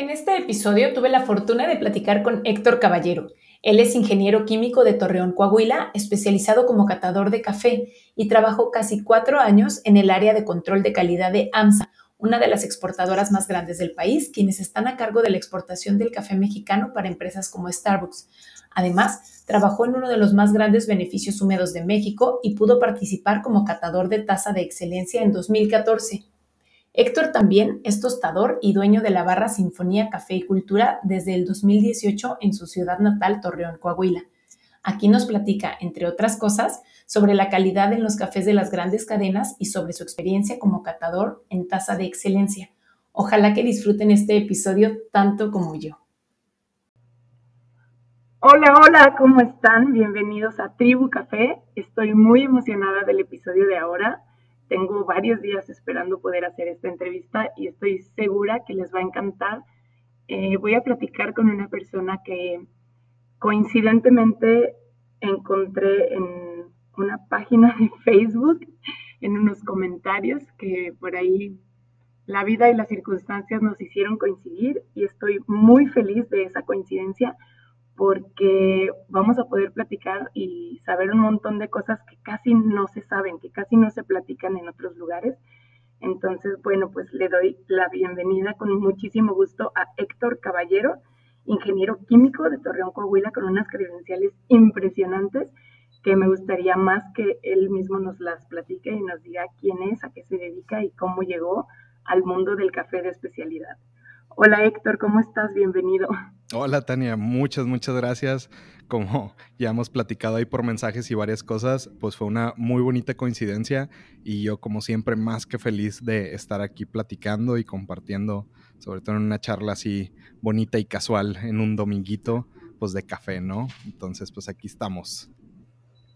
En este episodio tuve la fortuna de platicar con Héctor Caballero. Él es ingeniero químico de Torreón, Coahuila, especializado como catador de café y trabajó casi 4 años en el área de control de calidad de AMSA, una de las exportadoras más grandes del país, quienes están a cargo de la exportación del café mexicano para empresas como Starbucks. Además, trabajó en uno de los más grandes beneficios húmedos de México y pudo participar como catador de Taza de Excelencia en 2014. Héctor también es tostador y dueño de la barra Sinfonía Café y Cultura desde el 2018 en su ciudad natal, Torreón, Coahuila. Aquí nos platica, entre otras cosas, sobre la calidad en los cafés de las grandes cadenas y sobre su experiencia como catador en Taza de Excelencia. Ojalá que disfruten este episodio tanto como yo. Hola, hola, ¿cómo están? Bienvenidos a Tribu Café. Estoy muy emocionada del episodio de ahora. Tengo varios días esperando poder hacer esta entrevista y estoy segura que les va a encantar. Voy a platicar con una persona que coincidentemente encontré en una página de Facebook, en unos comentarios que por ahí la vida y las circunstancias nos hicieron coincidir, y estoy muy feliz de esa coincidencia porque vamos a poder platicar y saber un montón de cosas que casi no se saben, que casi no se platican en otros lugares. Entonces, bueno, pues le doy la bienvenida con muchísimo gusto a Héctor Caballero, ingeniero químico de Torreón, Coahuila, con unas credenciales impresionantes que me gustaría más que él mismo nos las platique y nos diga quién es, a qué se dedica y cómo llegó al mundo del café de especialidad. Hola Héctor, ¿cómo estás? Bienvenido. Hola Tania, muchas gracias. Como ya hemos platicado ahí por mensajes y varias cosas, pues fue una muy bonita coincidencia y yo, como siempre, más que feliz de estar aquí platicando y compartiendo, sobre todo en una charla así bonita y casual en un dominguito, pues de café, ¿no? Entonces, pues aquí estamos.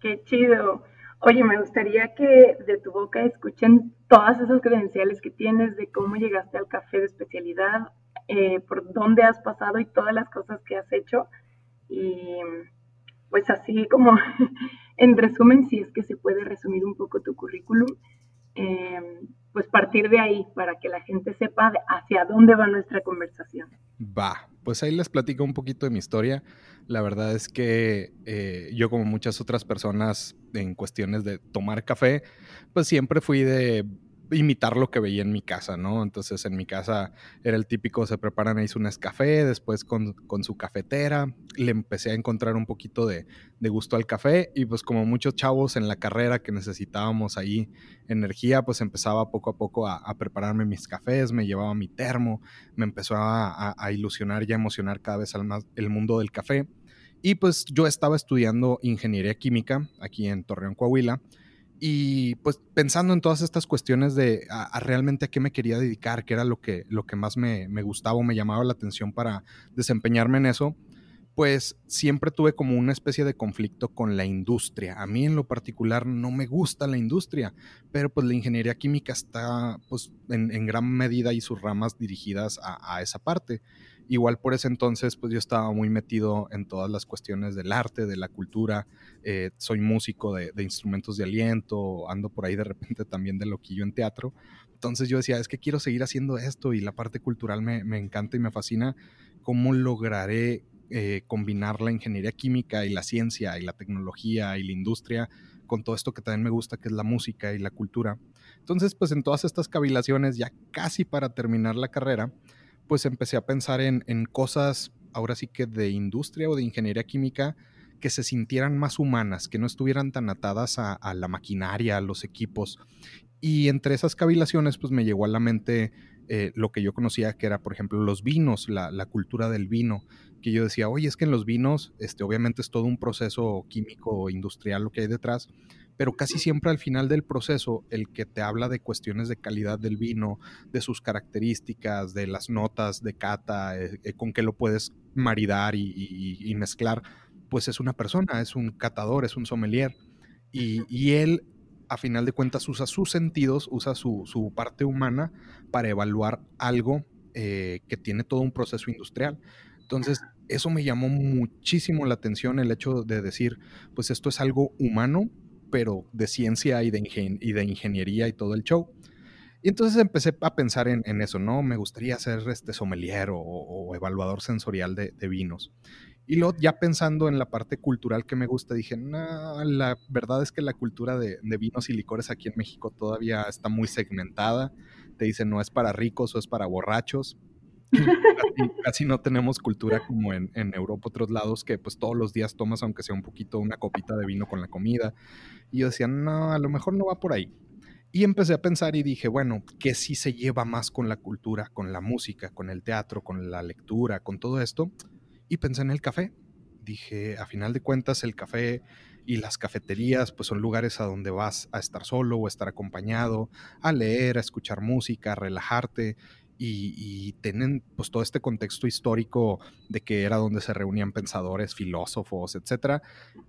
¡Qué chido! Oye, me gustaría que de tu boca escuchen todas esas credenciales que tienes de cómo llegaste al café de especialidad, por dónde has pasado y todas las cosas que has hecho. Y pues así como, en resumen, si es que se puede resumir un poco tu currículum, pues partir de ahí para que la gente sepa hacia dónde va nuestra conversación. Va, pues ahí les platico un poquito de mi historia. La verdad es que yo, como muchas otras personas en cuestiones de tomar café, pues siempre fui de imitar lo que veía en mi casa, ¿no? Entonces en mi casa era el típico, se preparan ahí su Nescafé, después con su cafetera, le empecé a encontrar un poquito de gusto al café y pues como muchos chavos en la carrera que necesitábamos ahí energía, pues empezaba poco a poco a prepararme mis cafés, me llevaba mi termo, me empezó a ilusionar y a emocionar cada vez más el mundo del café. Y pues yo estaba estudiando ingeniería química aquí en Torreón, Coahuila, y pues pensando en todas estas cuestiones de a realmente a qué me quería dedicar, qué era lo que más me gustaba o me llamaba la atención para desempeñarme en eso, pues siempre tuve como una especie de conflicto con la industria. A mí en lo particular no me gusta la industria, pero pues la ingeniería química está pues en gran medida y sus ramas dirigidas a esa parte. Igual por ese entonces pues yo estaba muy metido en todas las cuestiones del arte, de la cultura, soy músico de instrumentos de aliento, ando por ahí de repente también de loquillo en teatro. Entonces yo decía, es que quiero seguir haciendo esto y la parte cultural me encanta y me fascina. ¿Cómo lograré combinar la ingeniería química y la ciencia y la tecnología y la industria con todo esto que también me gusta, que es la música y la cultura? Entonces pues en todas estas cavilaciones, ya casi para terminar la carrera, pues empecé a pensar en cosas, ahora sí que de industria o de ingeniería química, que se sintieran más humanas, que no estuvieran tan atadas a la maquinaria, a los equipos. Y entre esas cavilaciones pues me llegó a la mente lo que yo conocía que era, por ejemplo, los vinos, la cultura del vino, que yo decía, oye, es que en los vinos obviamente es todo un proceso químico o industrial lo que hay detrás, pero casi siempre al final del proceso, el que te habla de cuestiones de calidad del vino, de sus características, de las notas de cata, con qué lo puedes maridar y mezclar, pues es una persona, es un catador, es un sommelier. Y él, a final de cuentas, usa sus sentidos, usa su parte humana para evaluar algo que tiene todo un proceso industrial. Entonces, eso me llamó muchísimo la atención, el hecho de decir, pues esto es algo humano, pero de ciencia y de ingeniería y todo el show. Y entonces empecé a pensar en eso, ¿no? Me gustaría ser sommelier o evaluador sensorial de vinos. Y luego ya pensando en la parte cultural que me gusta, dije, no, la verdad es que la cultura de vinos y licores aquí en México todavía está muy segmentada. Te dicen, no es para ricos o es para borrachos. Casi no tenemos cultura como en Europa, otros lados, que pues todos los días tomas, aunque sea un poquito, una copita de vino con la comida. Y yo decía, no, a lo mejor no va por ahí. Y empecé a pensar y dije, bueno, ¿qué sí se lleva más con la cultura, con la música, con el teatro, con la lectura, con todo esto? Y pensé en el café. Dije, a final de cuentas, el café y las cafeterías pues son lugares a donde vas a estar solo o a estar acompañado, a leer, a escuchar música, a relajarte. Y tienen pues todo este contexto histórico de que era donde se reunían pensadores, filósofos, etcétera,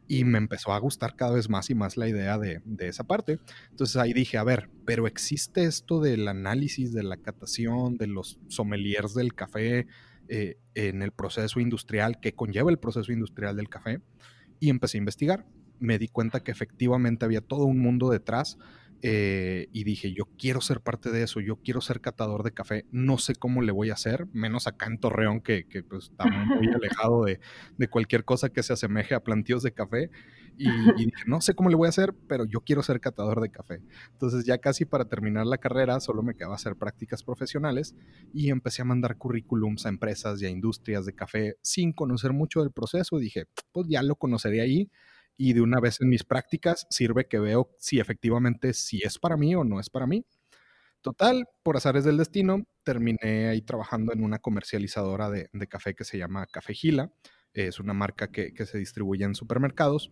y me empezó a gustar cada vez más y más la idea de esa parte. Entonces ahí dije, a ver, pero existe esto del análisis, de la catación, de los sommeliers del café en el proceso industrial, que conlleva el proceso industrial del café, y empecé a investigar. Me di cuenta que efectivamente había todo un mundo detrás. Y dije, yo quiero ser parte de eso, yo quiero ser catador de café, no sé cómo le voy a hacer, menos acá en Torreón, que pues, está muy alejado de cualquier cosa que se asemeje a plantíos de café, y dije, no sé cómo le voy a hacer, pero yo quiero ser catador de café. Entonces ya casi para terminar la carrera solo me quedaba hacer prácticas profesionales, y empecé a mandar currículums a empresas y a industrias de café sin conocer mucho del proceso. Dije, pues ya lo conoceré ahí. Y de una vez en mis prácticas sirve que veo si efectivamente si es para mí o no es para mí. Total, por azares del destino, terminé ahí trabajando en una comercializadora de café que se llama Café Gila. Es una marca que se distribuye en supermercados.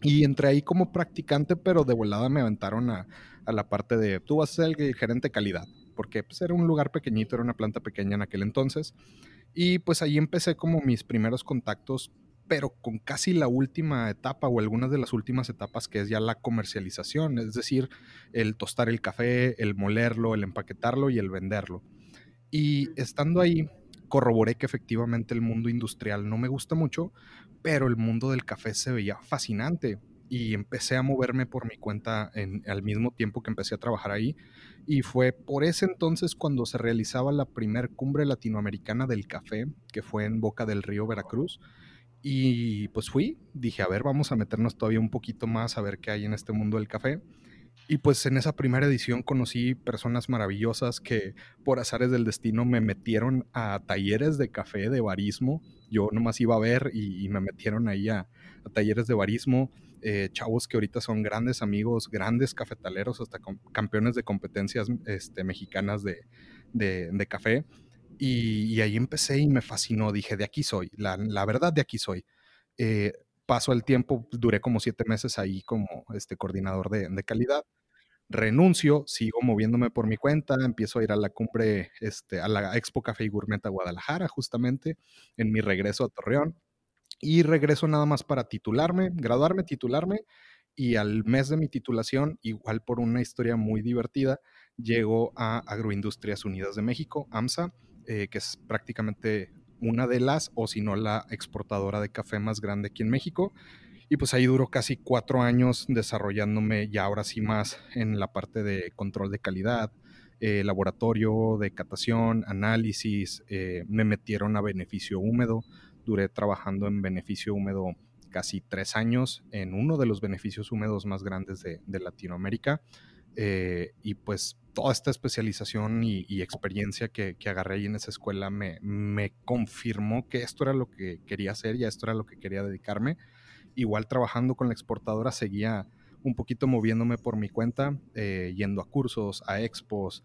Y entré ahí como practicante, pero de volada me aventaron a la parte de tú vas a ser el gerente de calidad. Porque pues, era un lugar pequeñito, era una planta pequeña en aquel entonces. Y pues ahí empecé como mis primeros contactos, pero con casi la última etapa o algunas de las últimas etapas, que es ya la comercialización, es decir, el tostar el café, el molerlo, el empaquetarlo y el venderlo. Y estando ahí, corroboré que efectivamente el mundo industrial no me gusta mucho, pero el mundo del café se veía fascinante. Y empecé a moverme por mi cuenta al mismo tiempo que empecé a trabajar ahí. Y fue por ese entonces cuando se realizaba la primer Cumbre Latinoamericana del Café, que fue en Boca del Río, Veracruz. Y pues fui, dije, a ver, vamos a meternos todavía un poquito más a ver qué hay en este mundo del café. Y pues en esa primera edición conocí personas maravillosas que por azares del destino me metieron a talleres de café, de barismo. Yo nomás iba a ver y me metieron ahí a talleres de barismo. Chavos que ahorita son grandes amigos, grandes cafetaleros, hasta campeones de competencias mexicanas de café. Y ahí empecé y me fascinó, dije, de aquí soy, la verdad de aquí soy. Pasó el tiempo, duré como 7 meses ahí como coordinador de calidad, renuncio, sigo moviéndome por mi cuenta, empiezo a ir a la cumbre, a la Expo Café y Gourmet a Guadalajara, justamente en mi regreso a Torreón, y regreso nada más para graduarme, titularme, y al mes de mi titulación, igual por una historia muy divertida, llego a Agroindustrias Unidas de México, AMSA, que es prácticamente una de las, o si no la exportadora de café más grande aquí en México, y pues ahí duró casi 4 años desarrollándome ya ahora sí más en la parte de control de calidad, laboratorio de catación, análisis, me metieron a beneficio húmedo, duré trabajando en beneficio húmedo casi 3 años en uno de los beneficios húmedos más grandes de Latinoamérica, y pues toda esta especialización y experiencia que agarré ahí en esa escuela me confirmó que esto era lo que quería hacer y a esto era lo que quería dedicarme. Igual trabajando con la exportadora seguía un poquito moviéndome por mi cuenta, yendo a cursos, a expos.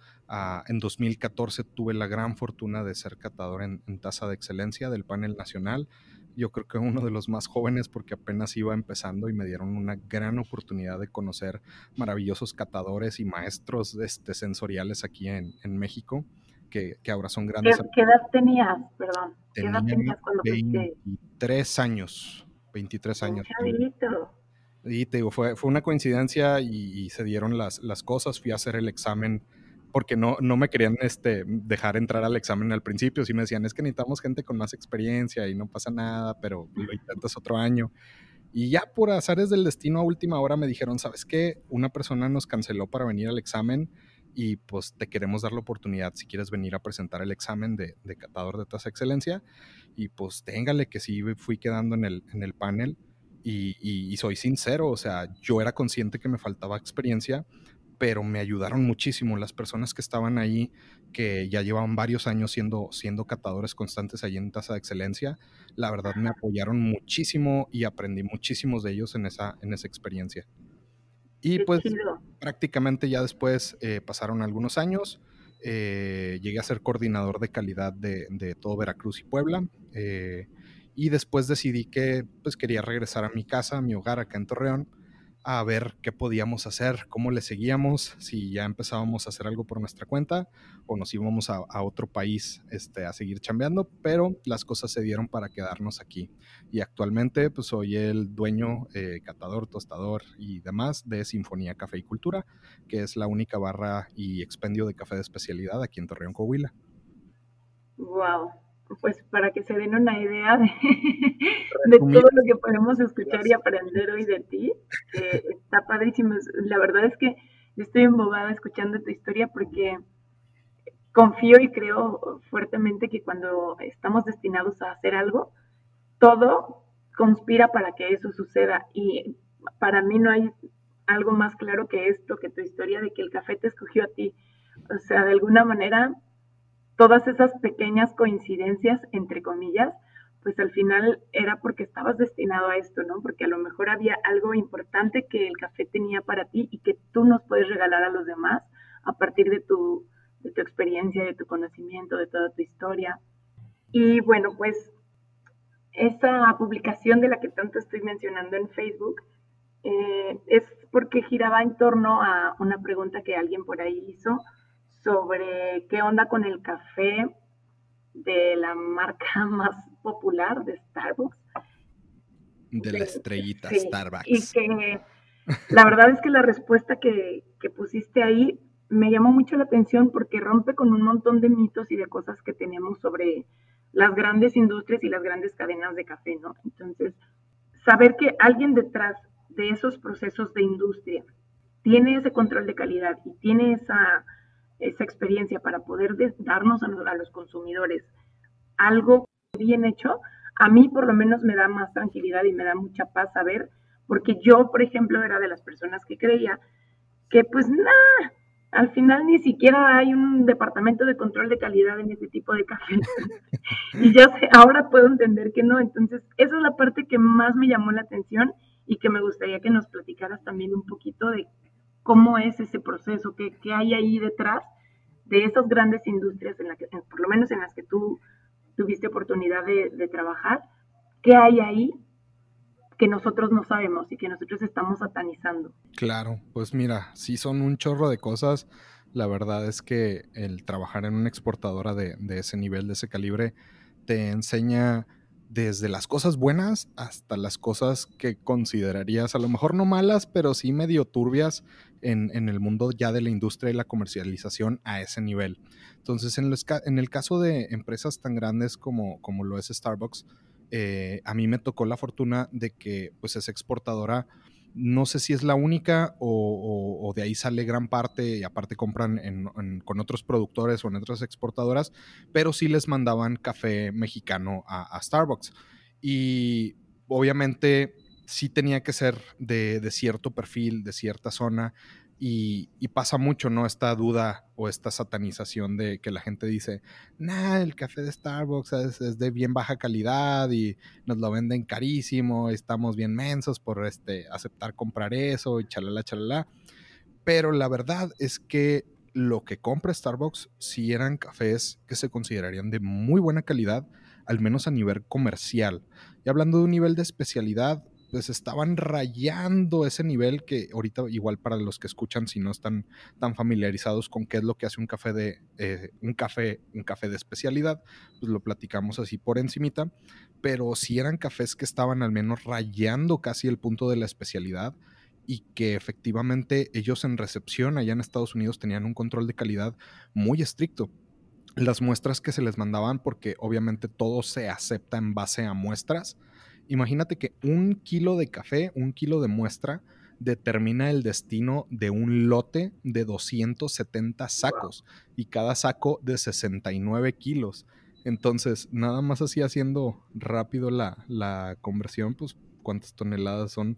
En 2014 tuve la gran fortuna de ser catador en Taza de Excelencia del panel nacional. Yo creo que uno de los más jóvenes porque apenas iba empezando y me dieron una gran oportunidad de conocer maravillosos catadores y maestros sensoriales aquí en México, que ahora son grandes. ¿Qué edad tenías? Perdón. Tenía 23 años. 23 años. Y te digo, fue una coincidencia y se dieron las cosas. Fui a hacer el examen porque no me querían dejar entrar al examen al principio. Sí me decían, es que necesitamos gente con más experiencia y no pasa nada, pero lo intentas otro año. Y ya por azares del destino a última hora me dijeron, ¿sabes qué? Una persona nos canceló para venir al examen, y pues te queremos dar la oportunidad si quieres venir a presentar el examen de catador de Taza de Excelencia, y pues téngale que sí fui quedando en el panel y soy sincero, o sea, yo era consciente que me faltaba experiencia, pero me ayudaron muchísimo las personas que estaban ahí, que ya llevaban varios años siendo catadores constantes allí en Taza de Excelencia. La verdad me apoyaron muchísimo y aprendí muchísimos de ellos en esa experiencia. Y pues prácticamente ya después pasaron algunos años, llegué a ser coordinador de calidad de todo Veracruz y Puebla, y después decidí que pues quería regresar a mi casa, a mi hogar acá en Torreón, a ver qué podíamos hacer, cómo le seguíamos, si ya empezábamos a hacer algo por nuestra cuenta o nos íbamos a otro país a seguir chambeando, pero las cosas se dieron para quedarnos aquí. Y actualmente pues soy el dueño, catador, tostador y demás de Sinfonía Café y Cultura, que es la única barra y expendio de café de especialidad aquí en Torreón, Coahuila. ¡Wow! Pues para que se den una idea de todo lo que podemos escuchar y aprender hoy de ti, está padrísimo. La verdad es que estoy embobada escuchando tu historia, porque confío y creo fuertemente que cuando estamos destinados a hacer algo, todo conspira para que eso suceda, y para mí no hay algo más claro que esto, que tu historia de que el café te escogió a ti. O sea, de alguna manera, todas esas pequeñas coincidencias, entre comillas, pues al final era porque estabas destinado a esto, ¿no? Porque a lo mejor había algo importante que el café tenía para ti y que tú nos puedes regalar a los demás a partir de tu experiencia, de tu conocimiento, de toda tu historia. Y bueno, pues esa publicación de la que tanto estoy mencionando en Facebook es porque giraba en torno a una pregunta que alguien por ahí hizo sobre qué onda con el café de la marca más popular de Starbucks. De la estrellita, sí, Starbucks. Y que la verdad es que la respuesta que pusiste ahí me llamó mucho la atención, porque rompe con un montón de mitos y de cosas que tenemos sobre las grandes industrias y las grandes cadenas de café, ¿no? Entonces, saber que alguien detrás de esos procesos de industria tiene ese control de calidad y tiene esa experiencia para poder darnos a los consumidores algo bien hecho, a mí por lo menos me da más tranquilidad y me da mucha paz saber, porque yo, por ejemplo, era de las personas que creía que pues nada, al final ni siquiera hay un departamento de control de calidad en este tipo de café. Y ya sé, ahora puedo entender que no. Entonces, esa es la parte que más me llamó la atención y que me gustaría que nos platicaras también un poquito de cómo es ese proceso, qué hay ahí detrás de esas grandes industrias, por lo menos en las que tú tuviste oportunidad de trabajar, qué hay ahí que nosotros no sabemos y que nosotros estamos satanizando. Claro, pues mira, sí son un chorro de cosas. La verdad es que el trabajar en una exportadora de ese nivel, de ese calibre, te enseña desde las cosas buenas hasta las cosas que considerarías a lo mejor no malas, pero sí medio turbias en el mundo ya de la industria y la comercialización a ese nivel. Entonces, en el caso de empresas tan grandes como lo es Starbucks, a mí me tocó la fortuna de que pues esa exportadora, no sé si es la única o de ahí sale gran parte, y aparte compran con otros productores o en otras exportadoras, pero sí les mandaban café mexicano a Starbucks. Y obviamente sí tenía que ser de cierto perfil, de cierta zona, y pasa mucho, ¿no? Esta duda o esta satanización de que la gente dice, nah, el café de Starbucks es de bien baja calidad y nos lo venden carísimo, estamos bien mensos por aceptar comprar eso y chalala, chalala. Pero la verdad es que lo que compra Starbucks sí eran cafés que se considerarían de muy buena calidad, al menos a nivel comercial. Y hablando de un nivel de especialidad, pues estaban rayando ese nivel, que ahorita igual para los que escuchan si no están tan familiarizados con qué es lo que hace un café de especialidad, pues lo platicamos así por encimita, pero sí eran cafés que estaban al menos rayando casi el punto de la especialidad, y que efectivamente ellos en recepción allá en Estados Unidos tenían un control de calidad muy estricto. Las muestras que se les mandaban, porque obviamente todo se acepta en base a muestras. Imagínate que 1 kilo de café, 1 kilo de muestra, determina el destino de un lote de 270 sacos y cada saco de 69 kilos. Entonces, nada más así haciendo rápido la conversión, pues, ¿cuántas toneladas son?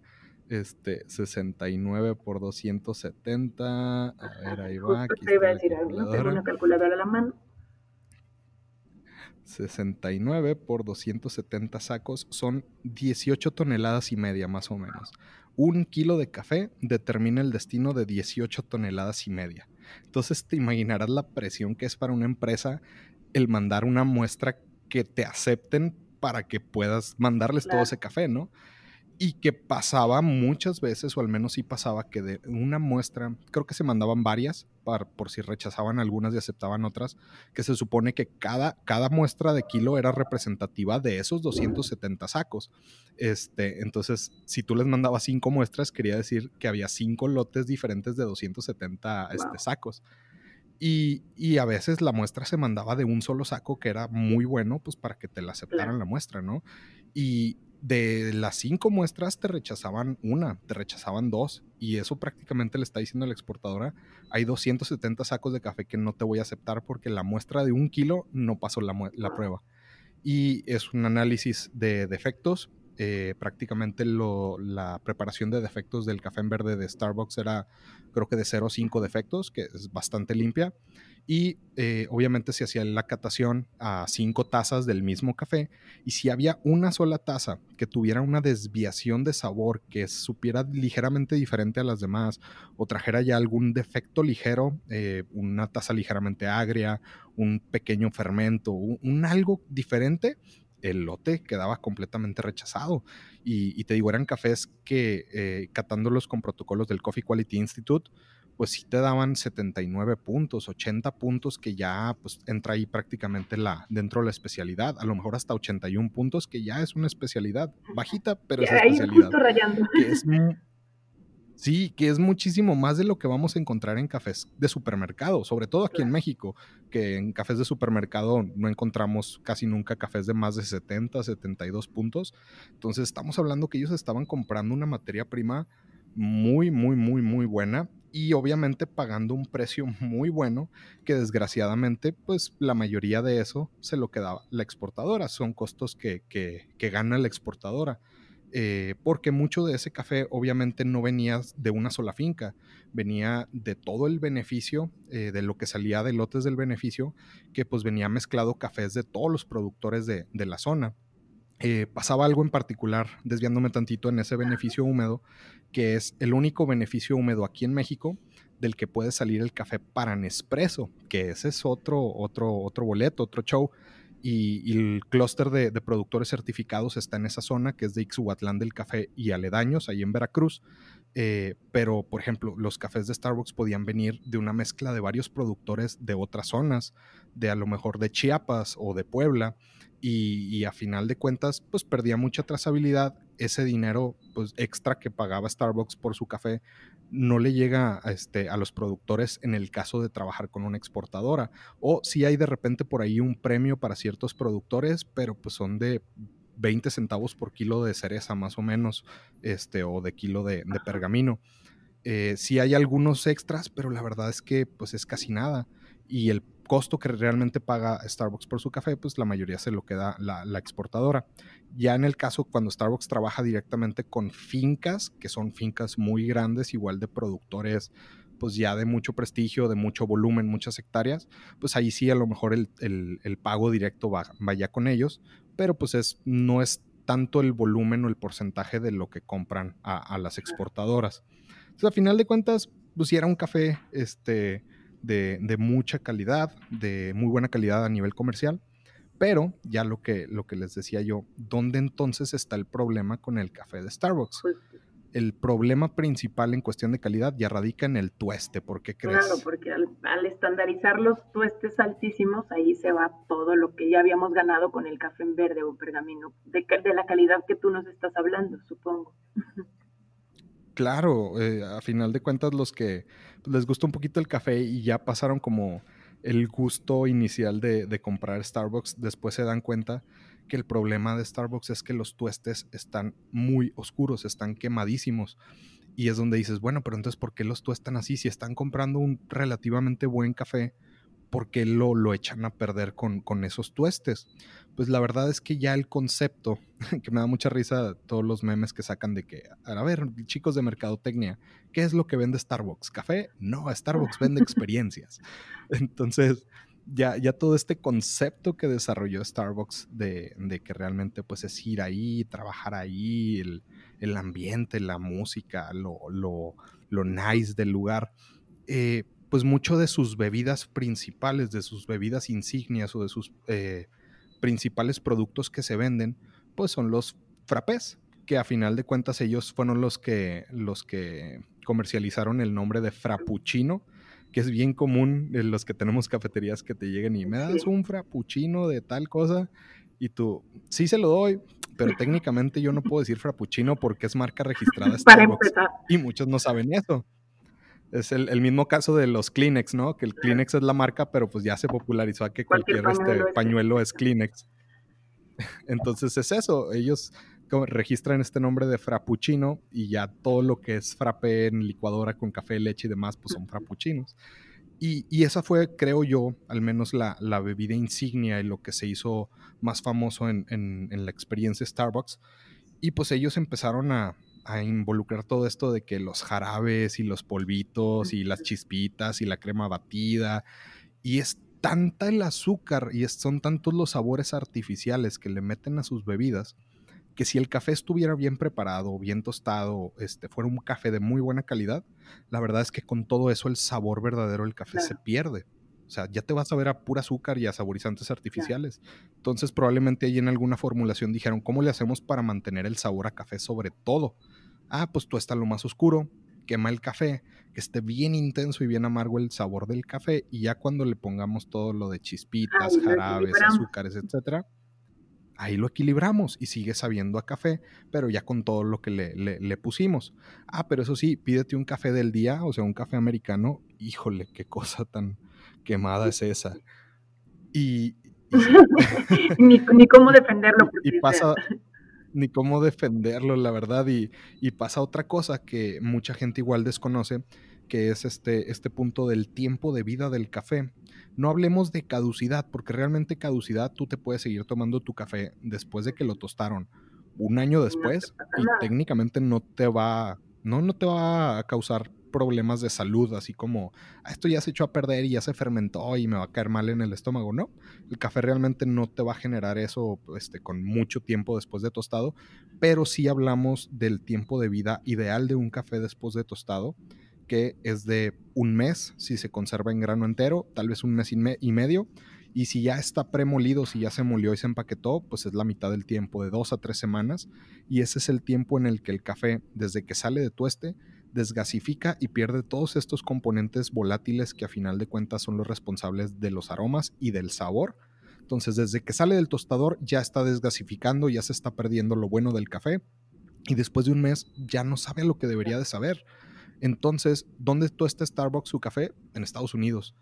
69 por 270. A ver, ahí va. Justo aquí te iba a decir algo, no tengo una calculadora a la mano. 69 por 270 sacos son 18 toneladas y media más o menos. Un kilo de café determina el destino de 18 toneladas y media. Entonces te imaginarás la presión que es para una empresa el mandar una muestra que te acepten para que puedas mandarles todo ese café, ¿no? Y que pasaba muchas veces, o al menos sí pasaba, que de una muestra, creo que se mandaban varias, por si rechazaban algunas y aceptaban otras, que se supone que cada muestra de kilo era representativa de esos 270 sacos. Entonces, si tú les mandabas 5 muestras, quería decir que había 5 lotes diferentes de 270 sacos. Y a veces la muestra se mandaba de un solo saco, que era muy bueno, pues para que te la aceptaran la muestra, ¿no? Y de las 5 muestras te rechazaban una, te rechazaban 2, y eso prácticamente le está diciendo a la exportadora: hay 270 sacos de café que no te voy a aceptar porque la muestra de un kilo no pasó la prueba. Y es un análisis de defectos. Prácticamente la preparación de defectos del café en verde de Starbucks era, creo que, de 0.5 defectos, que es bastante limpia. Y obviamente se hacía la catación a 5 tazas del mismo café, y si había una sola taza que tuviera una desviación de sabor, que supiera ligeramente diferente a las demás, o trajera ya algún defecto ligero, una taza ligeramente agria, un pequeño fermento, un algo diferente, el lote quedaba completamente rechazado. Y te digo, eran cafés que catándolos con protocolos del Coffee Quality Institute, pues sí te daban 79 puntos, 80 puntos, que ya pues entra ahí prácticamente dentro de la especialidad, a lo mejor hasta 81 puntos, que ya es una especialidad bajita, pero es especialidad. Justo rayando. Sí, que es muchísimo más de lo que vamos a encontrar en cafés de supermercado, sobre todo aquí en México, que en cafés de supermercado no encontramos casi nunca cafés de más de 70, 72 puntos. Entonces estamos hablando que ellos estaban comprando una materia prima muy, muy, muy, muy buena, y obviamente pagando un precio muy bueno, que desgraciadamente pues la mayoría de eso se lo quedaba la exportadora. Son costos que gana la exportadora. Porque mucho de ese café obviamente no venía de una sola finca, venía de todo el beneficio, de lo que salía de lotes del beneficio, que pues venía mezclado cafés de todos los productores de la zona. Pasaba algo en particular, desviándome tantito, en ese beneficio húmedo, que es el único beneficio húmedo aquí en México del que puede salir el café para Nespresso, que ese es otro boleto, otro show. Y el clúster de productores certificados está en esa zona, que es de Ixhuatlán del Café y aledaños, ahí en Veracruz. Pero, por ejemplo, los cafés de Starbucks podían venir de una mezcla de varios productores de otras zonas, de a lo mejor de Chiapas o de Puebla, y a final de cuentas, pues perdía mucha trazabilidad. Ese dinero pues extra que pagaba Starbucks por su café no le llega a los productores en el caso de trabajar con una exportadora. O si hay de repente por ahí un premio para ciertos productores, pero pues son de 20 centavos por kilo de cereza más o menos, o de kilo de pergamino. Sí hay algunos extras, pero la verdad es que pues es casi nada. Y el costo que realmente paga Starbucks por su café, pues la mayoría se lo queda la exportadora. Ya en el caso cuando Starbucks trabaja directamente con fincas, que son fincas muy grandes, igual de productores, pues ya de mucho prestigio, de mucho volumen, muchas hectáreas, pues ahí sí a lo mejor el pago directo vaya con ellos, pero pues no es tanto el volumen o el porcentaje de lo que compran a las exportadoras. Entonces, a final de cuentas, pues si era un café, de mucha calidad, de muy buena calidad a nivel comercial, pero ya lo que les decía yo, ¿dónde entonces está el problema con el café de Starbucks? El problema principal en cuestión de calidad ya radica en el tueste. ¿Por qué crees? Claro, porque al estandarizar los tuestes altísimos, ahí se va todo lo que ya habíamos ganado con el café en verde o pergamino, de la calidad que tú nos estás hablando, supongo. Claro, a final de cuentas los que les gusta un poquito el café y ya pasaron como el gusto inicial de comprar Starbucks, después se dan cuenta que el problema de Starbucks es que los tuestes están muy oscuros, están quemadísimos. Y es donde dices, bueno, pero entonces ¿por qué los tuestan así? Si están comprando un relativamente buen café, ¿por qué lo echan a perder con esos tuestes? Pues la verdad es que ya el concepto, que me da mucha risa todos los memes que sacan de que, a ver, chicos de mercadotecnia, ¿qué es lo que vende Starbucks? ¿Café? No, Starbucks vende experiencias. Entonces, ya todo este concepto que desarrolló Starbucks de que realmente pues es ir ahí, trabajar ahí, el ambiente, la música, lo nice del lugar, pues mucho de sus bebidas principales, de sus bebidas insignias o de sus principales productos que se venden, pues son los frappés, que a final de cuentas ellos fueron los que comercializaron el nombre de frappuccino, que es bien común en los que tenemos cafeterías que te lleguen y me das un frappuccino de tal cosa y tú, sí se lo doy, pero técnicamente yo no puedo decir frappuccino porque es marca registrada Starbucks y muchos no saben eso. Es el mismo caso de los Kleenex, ¿no? Que el Kleenex es la marca, pero pues ya se popularizó a que cualquier pañuelo es Kleenex. Entonces es eso, ellos registran este nombre de frappuccino y ya todo lo que es frappé en licuadora con café, leche y demás, pues son frappuccinos. Y esa fue, creo yo, al menos la bebida insignia y lo que se hizo más famoso en la experiencia Starbucks. Y pues ellos empezaron a involucrar todo esto de que los jarabes y los polvitos y las chispitas y la crema batida, y es tanta el azúcar y son tantos los sabores artificiales que le meten a sus bebidas, que si el café estuviera bien preparado, bien tostado, fuera un café de muy buena calidad, la verdad es que con todo eso el sabor verdadero del café se pierde. O sea, ya te vas a ver a pura azúcar y a saborizantes artificiales. Entonces, probablemente ahí en alguna formulación dijeron, ¿cómo le hacemos para mantener el sabor a café sobre todo? Ah, pues tuesta lo más oscuro, quema el café, que esté bien intenso y bien amargo el sabor del café, y ya cuando le pongamos todo lo de chispitas, jarabes, azúcares, etcétera, ahí lo equilibramos y sigue sabiendo a café, pero ya con todo lo que le pusimos. Ah, pero eso sí, pídete un café del día, o sea, un café americano. Híjole, qué cosa tan quemada es esa. Ni cómo defenderlo. Y pasa, ni cómo defenderlo, la verdad. Y pasa otra cosa que mucha gente igual desconoce, que es este punto del tiempo de vida del café. No hablemos de caducidad, porque realmente caducidad tú te puedes seguir tomando tu café después de que lo tostaron un año después y técnicamente no te va a causar problemas de salud, así como esto ya se echó a perder y ya se fermentó y me va a caer mal en el estómago. No, el café realmente no te va a generar eso con mucho tiempo después de tostado, pero sí hablamos del tiempo de vida ideal de un café después de tostado, que es de un mes si se conserva en grano entero, tal vez un mes y medio, y si ya está premolido, si ya se molió y se empaquetó, pues es la mitad del tiempo, de 2 a 3 semanas, y ese es el tiempo en el que el café, desde que sale de tueste, desgasifica y pierde todos estos componentes volátiles que a final de cuentas son los responsables de los aromas y del sabor. Entonces, desde que sale del tostador ya está desgasificando, ya se está perdiendo lo bueno del café, y después de un mes ya no sabe lo que debería de saber. Entonces, ¿dónde tuesta Starbucks su café? En Estados Unidos.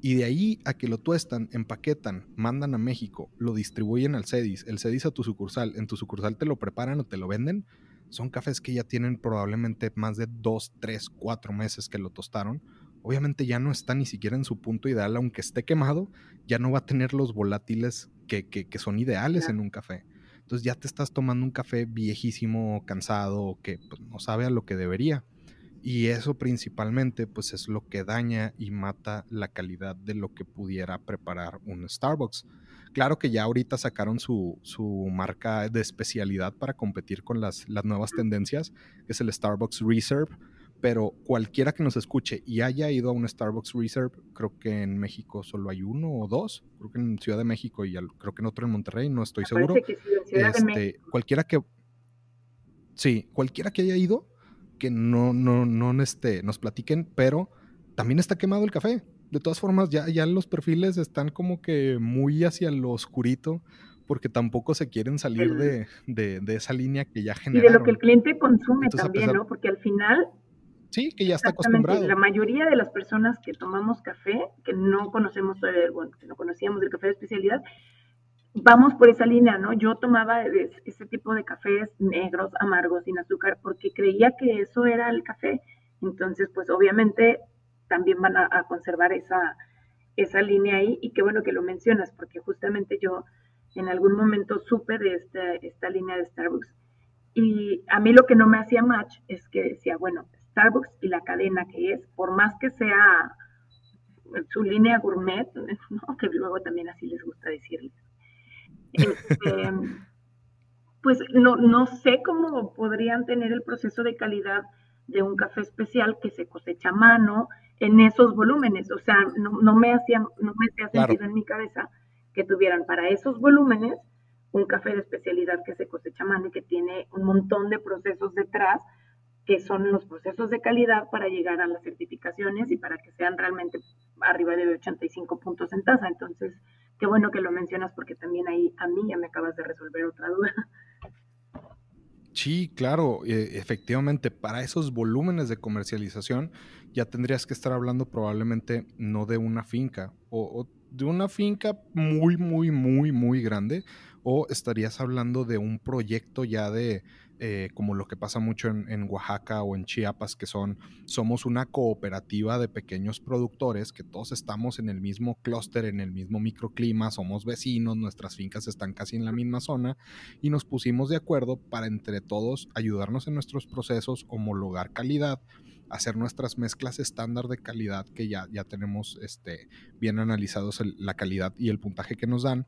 Y de ahí a que lo tuestan, empaquetan, mandan a México, lo distribuyen al CEDIS, el CEDIS a tu sucursal, en tu sucursal te lo preparan o te lo venden. Son cafés que ya tienen probablemente más de 2, 3, 4 meses que lo tostaron. Obviamente ya no está ni siquiera en su punto ideal, aunque esté quemado, ya no va a tener los volátiles que son ideales en un café. Entonces ya te estás tomando un café viejísimo, cansado, que pues, no sabe a lo que debería. Y eso principalmente pues es lo que daña y mata la calidad de lo que pudiera preparar un Starbucks. Claro que ya ahorita sacaron su marca de especialidad para competir con las nuevas tendencias, que es el Starbucks Reserve, pero cualquiera que nos escuche y haya ido a un Starbucks Reserve, creo que en México solo hay 1 o 2, creo que en Ciudad de México y creo que en otro en Monterrey, no estoy seguro. Que sí, cualquiera que haya ido, que no nos platiquen, pero también está quemado el café. De todas formas, ya los perfiles están como que muy hacia lo oscurito, porque tampoco se quieren salir de esa línea que ya generaron. Y de lo que el cliente consume. Entonces, también, ¿no? Porque al final... Sí, que ya está acostumbrado. La mayoría de las personas que tomamos café, que no conocíamos todavía, bueno, que no conocíamos el café de especialidad, vamos por esa línea, ¿no? Yo tomaba ese tipo de cafés negros, amargos, sin azúcar, porque creía que eso era el café. Entonces, pues obviamente también van a conservar esa línea ahí, y qué bueno que lo mencionas, porque justamente yo en algún momento supe de esta línea de Starbucks, y a mí lo que no me hacía match es que decía, bueno, Starbucks y la cadena que es, por más que sea su línea gourmet, ¿no? Que luego también así les gusta decirles, pues no sé cómo podrían tener el proceso de calidad de un café especial que se cosecha a mano en esos volúmenes. O sea, no me hacía sentido, claro, en mi cabeza que tuvieran para esos volúmenes un café de especialidad que se cosecha a mano y que tiene un montón de procesos detrás, que son los procesos de calidad para llegar a las certificaciones y para que sean realmente arriba de 85 puntos en taza. Entonces, qué bueno que lo mencionas, porque también ahí a mí ya me acabas de resolver otra duda. Sí, claro, efectivamente, para esos volúmenes de comercialización ya tendrías que estar hablando probablemente no de una finca, o de una finca muy, muy, muy, muy grande, o estarías hablando de un proyecto ya de, como lo que pasa mucho en Oaxaca o en Chiapas, que somos una cooperativa de pequeños productores, que todos estamos en el mismo clúster, en el mismo microclima, somos vecinos, nuestras fincas están casi en la misma zona, y nos pusimos de acuerdo para entre todos ayudarnos en nuestros procesos, homologar calidad, hacer nuestras mezclas estándar de calidad, que ya tenemos bien analizados la calidad y el puntaje que nos dan,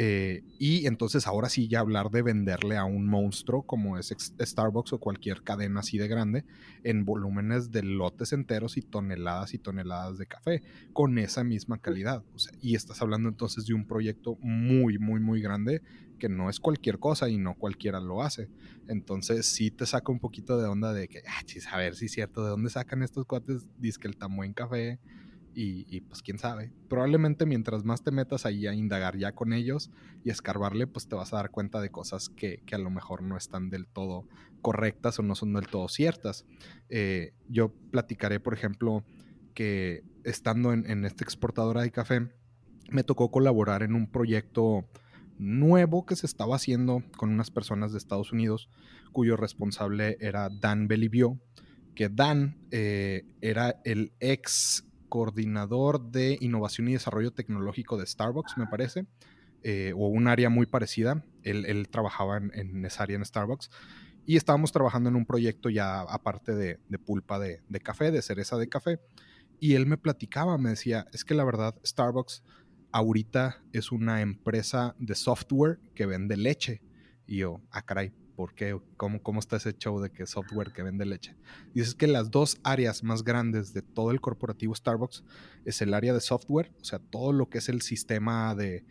y entonces ahora sí ya hablar de venderle a un monstruo como es Starbucks o cualquier cadena así de grande, en volúmenes de lotes enteros y toneladas de café con esa misma calidad, o sea, y estás hablando entonces de un proyecto muy, muy, muy grande, que no es cualquier cosa y no cualquiera lo hace. Entonces sí te saca un poquito de onda de que, a ver si es cierto, ¿de dónde sacan estos cuates? Dizque el tan buen café, y pues quién sabe. Probablemente mientras más te metas ahí a indagar ya con ellos y escarbarle, pues te vas a dar cuenta de cosas que a lo mejor no están del todo correctas o no son del todo ciertas. Yo platicaré, por ejemplo, que estando en esta exportadora de café, me tocó colaborar en un proyecto nuevo que se estaba haciendo con unas personas de Estados Unidos, cuyo responsable era Dan Belivio, que Dan era el ex coordinador de innovación y desarrollo tecnológico de Starbucks, me parece, o un área muy parecida. Él trabajaba en esa área en Starbucks, y estábamos trabajando en un proyecto ya aparte de pulpa de café, de cereza de café, y él me platicaba, me decía, es que la verdad Starbucks ahorita es una empresa de software que vende leche. Y yo, caray, ¿por qué? ¿Cómo está ese show de que software que vende leche? Dices que las dos áreas más grandes de todo el corporativo Starbucks es el área de software, o sea, todo lo que es el sistema de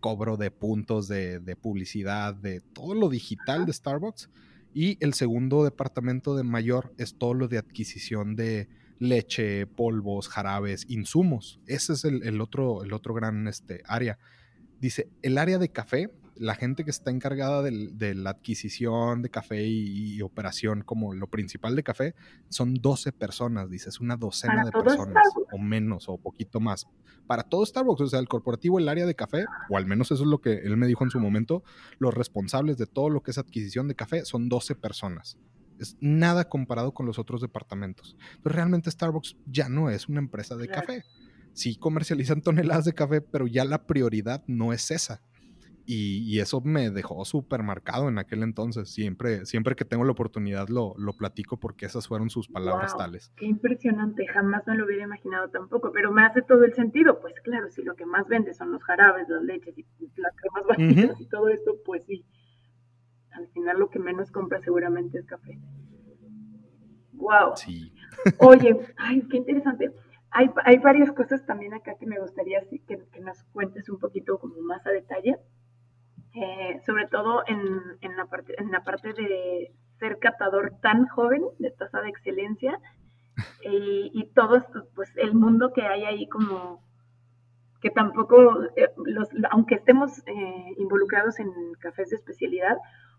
cobro de puntos, de publicidad, de todo lo digital de Starbucks. Y el segundo departamento de mayor es todo lo de adquisición de leche, polvos, jarabes, insumos. Ese es el otro gran área. Dice, el área de café, la gente que está encargada de la adquisición de café y operación como lo principal de café, son 12 personas, dice, es una docena de personas, o menos, o poquito más. Para todo Starbucks, o sea, el corporativo, el área de café, o al menos eso es lo que él me dijo en su momento, los responsables de todo lo que es adquisición de café son 12 personas. Es nada comparado con los otros departamentos. Entonces, realmente Starbucks ya no es una empresa de café. Sí comercializan toneladas de café, pero ya la prioridad no es esa. Y eso me dejó súper marcado en aquel entonces. Siempre que tengo la oportunidad lo platico, porque esas fueron sus palabras tales. Qué impresionante, jamás me lo hubiera imaginado tampoco, pero me hace todo el sentido. Pues claro, si lo que más vende son los jarabes, las leches, y las cremas básicas, uh-huh, y todo esto, pues sí. Al final lo que menos compra seguramente es café. ¡Wow! Sí. Oye, qué interesante. Hay varias cosas también acá que me gustaría que nos cuentes un poquito como más a detalle. Sobre todo en la parte de ser catador tan joven de Taza de Excelencia, y todo pues el mundo que hay ahí, como que tampoco, aunque estemos involucrados en cafés de especialidad,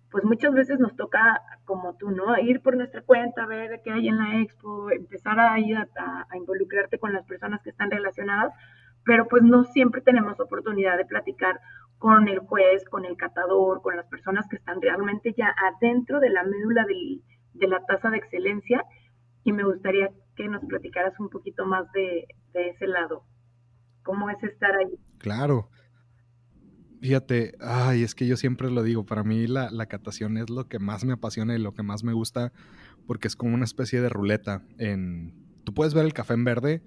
pues muchas veces nos toca, como tú, ¿no? Ir por nuestra cuenta, ver qué hay en la expo, empezar a ir a involucrarte con las personas que están relacionadas, pero pues no siempre tenemos oportunidad de platicar con el juez, con el catador, con las personas que están realmente ya adentro de la médula de la taza de excelencia, y me gustaría que nos platicaras un poquito más de ese lado. ¿Cómo es estar ahí? Claro. Fíjate, ay, es que yo siempre lo digo, para mí la catación es lo que más me apasiona y lo que más me gusta, porque es como una especie de ruleta. Tú puedes ver el café en verde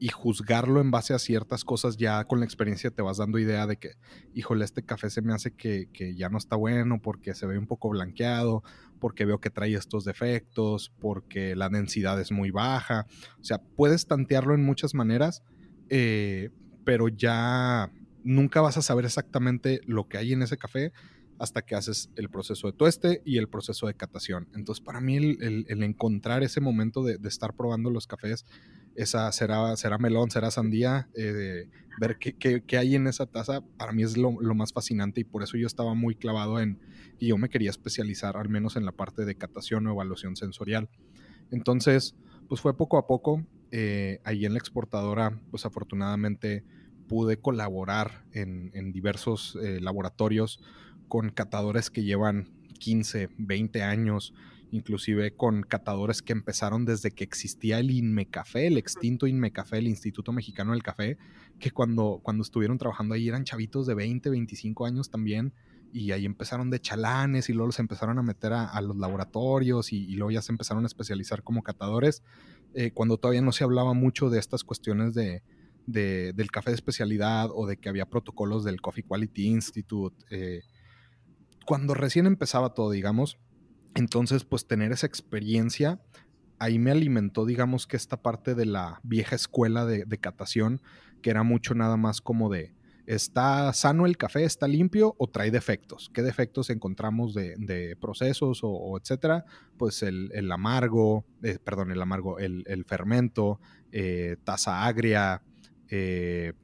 y juzgarlo en base a ciertas cosas. Ya con la experiencia te vas dando idea de que, híjole, este café se me hace que ya no está bueno porque se ve un poco blanqueado, porque veo que trae estos defectos, porque la densidad es muy baja. O sea, puedes tantearlo en muchas maneras, pero ya nunca vas a saber exactamente lo que hay en ese café hasta que haces el proceso de tueste y el proceso de catación. Entonces, para mí el encontrar ese momento de estar probando los cafés, esa será melón, será sandía, ver qué hay en esa taza, para mí es lo más fascinante, y por eso yo estaba muy clavado y yo me quería especializar al menos en la parte de catación o evaluación sensorial. Entonces, pues fue poco a poco, ahí en la exportadora, pues afortunadamente pude colaborar en diversos laboratorios con catadores que llevan 15, 20 años, inclusive con catadores que empezaron desde que existía el INMECAFÉ, el extinto INMECAFÉ, el Instituto Mexicano del Café, que cuando estuvieron trabajando ahí eran chavitos de 20, 25 años también, y ahí empezaron de chalanes y luego los empezaron a meter a los laboratorios y luego ya se empezaron a especializar como catadores, cuando todavía no se hablaba mucho de estas cuestiones del café de especialidad o de que había protocolos del Coffee Quality Institute, cuando recién empezaba todo, digamos. Entonces, pues tener esa experiencia, ahí me alimentó, digamos, que esta parte de la vieja escuela de catación, que era mucho nada más como de, ¿está sano el café? ¿Está limpio? ¿O trae defectos? ¿Qué defectos encontramos de procesos o etcétera? Pues el fermento, taza agria,